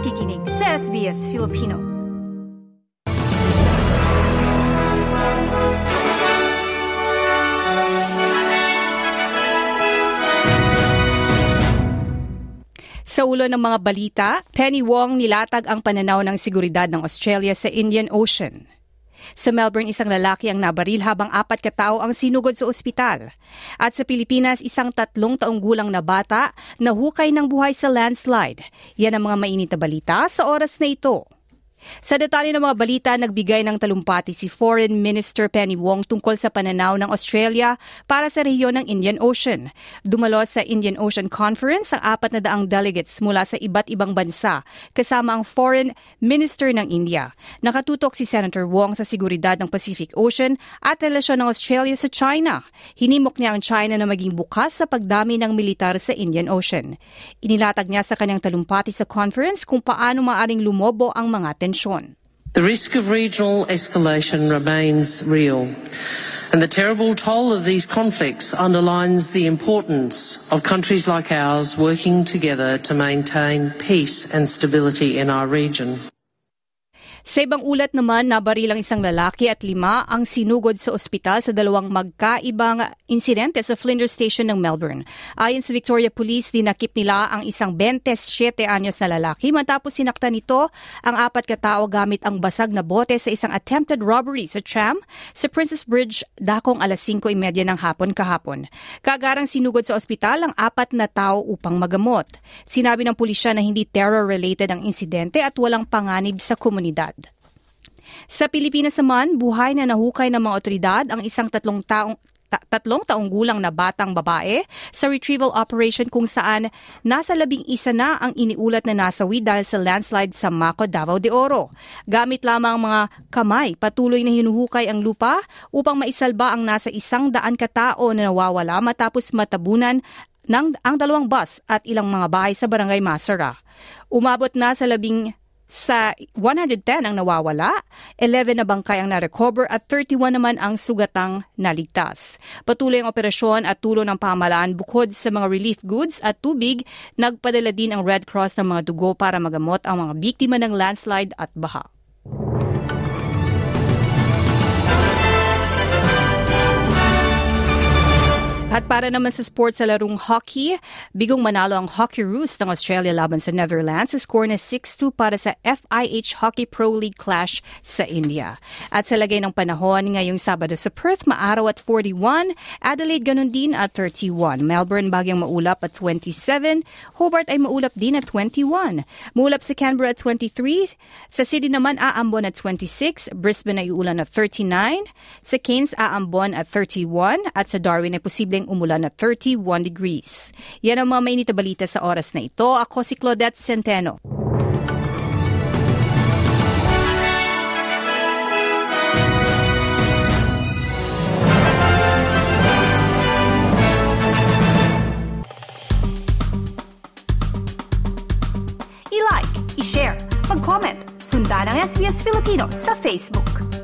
nakikinig sa SBS Filipino. Sa ulo ng mga balita, Penny Wong nilatag ang pananaw ng seguridad ng Australia sa Indian Ocean. Sa Melbourne, isang lalaki ang nabaril habang 4 katao ang sinugod sa ospital. At sa Pilipinas, isang 3 taong gulang na bata nahukay ng buhay sa landslide. Yan ang mga mainit na balita sa oras na ito. Sa detalye ng mga balita, nagbigay ng talumpati si Foreign Minister Penny Wong tungkol sa pananaw ng Australia para sa rehiyon ng Indian Ocean. Dumalo sa Indian Ocean Conference ang 400 delegates mula sa iba't ibang bansa, kasama ang Foreign Minister ng India. Nakatutok si Senator Wong sa seguridad ng Pacific Ocean at relasyon ng Australia sa China. Hinimok niya ang China na maging bukas sa pagdami ng militar sa Indian Ocean. Inilatag niya sa kanyang talumpati sa conference kung paano maaring lumobo ang mga tensions. The risk of regional escalation remains real, and the terrible toll of these conflicts underlines the importance of countries like ours working together to maintain peace and stability in our region. Sa ibang ulat naman, nabaril ang isang lalaki at 5 ang sinugod sa ospital sa 2 magkaibang insidente sa Flinders Station ng Melbourne. Ayon sa Victoria Police, dinakip nila ang isang 27 anyos na lalaki matapos sinaktan nito ang 4 katao gamit ang basag na bote sa isang attempted robbery sa tram sa Princess Bridge dakong 5:30 ng hapon kahapon. Kagarang sinugod sa ospital ang 4 na tao upang magamot. Sinabi ng pulisya na hindi terror-related ang insidente at walang panganib sa komunidad. Sa Pilipinas naman, buhay na nahukay ng mga otoridad ang isang 3 taong gulang na batang babae sa retrieval operation kung saan nasa 11 na ang iniulat na nasawi dahil sa landslide sa Mako Davao de Oro. Gamit lamang ang mga kamay, patuloy na hinuhukay ang lupa upang maisalba ang nasa 100 katao na nawawala matapos matabunan ang 2 bus at ilang mga bahay sa barangay Masara. Umabot na sa 110 ang nawawala, 11 na bangkay ang na-recover at 31 naman ang sugatang naligtas. Patuloy ang operasyon at tulong ng pamahalaan bukod sa mga relief goods at tubig, nagpadala din ang Red Cross ng mga dugo para magamot ang mga biktima ng landslide at baha. At para naman sa sports sa larong hockey, bigong manalo ang Hockey Roos ng Australia laban sa Netherlands sa score na 6-2 para sa FIH Hockey Pro League clash sa India. At sa lagay ng panahon, ngayong Sabado sa Perth, maaraw at 41, Adelaide ganun din at 31, Melbourne bagyang maulap at 27, Hobart ay maulap din at 21, maulap sa Canberra at 23, sa Sydney naman aambon at 26, Brisbane ay uulan at 39, sa Cairns aambon at 31, at sa Darwin ay posibleng umulan na 31 degrees. Yan ang mga mainit na balita sa oras na ito. Ako si Claudette Centeno. I-like, i-share, mag-comment, sundan ang SBS Filipino sa Facebook.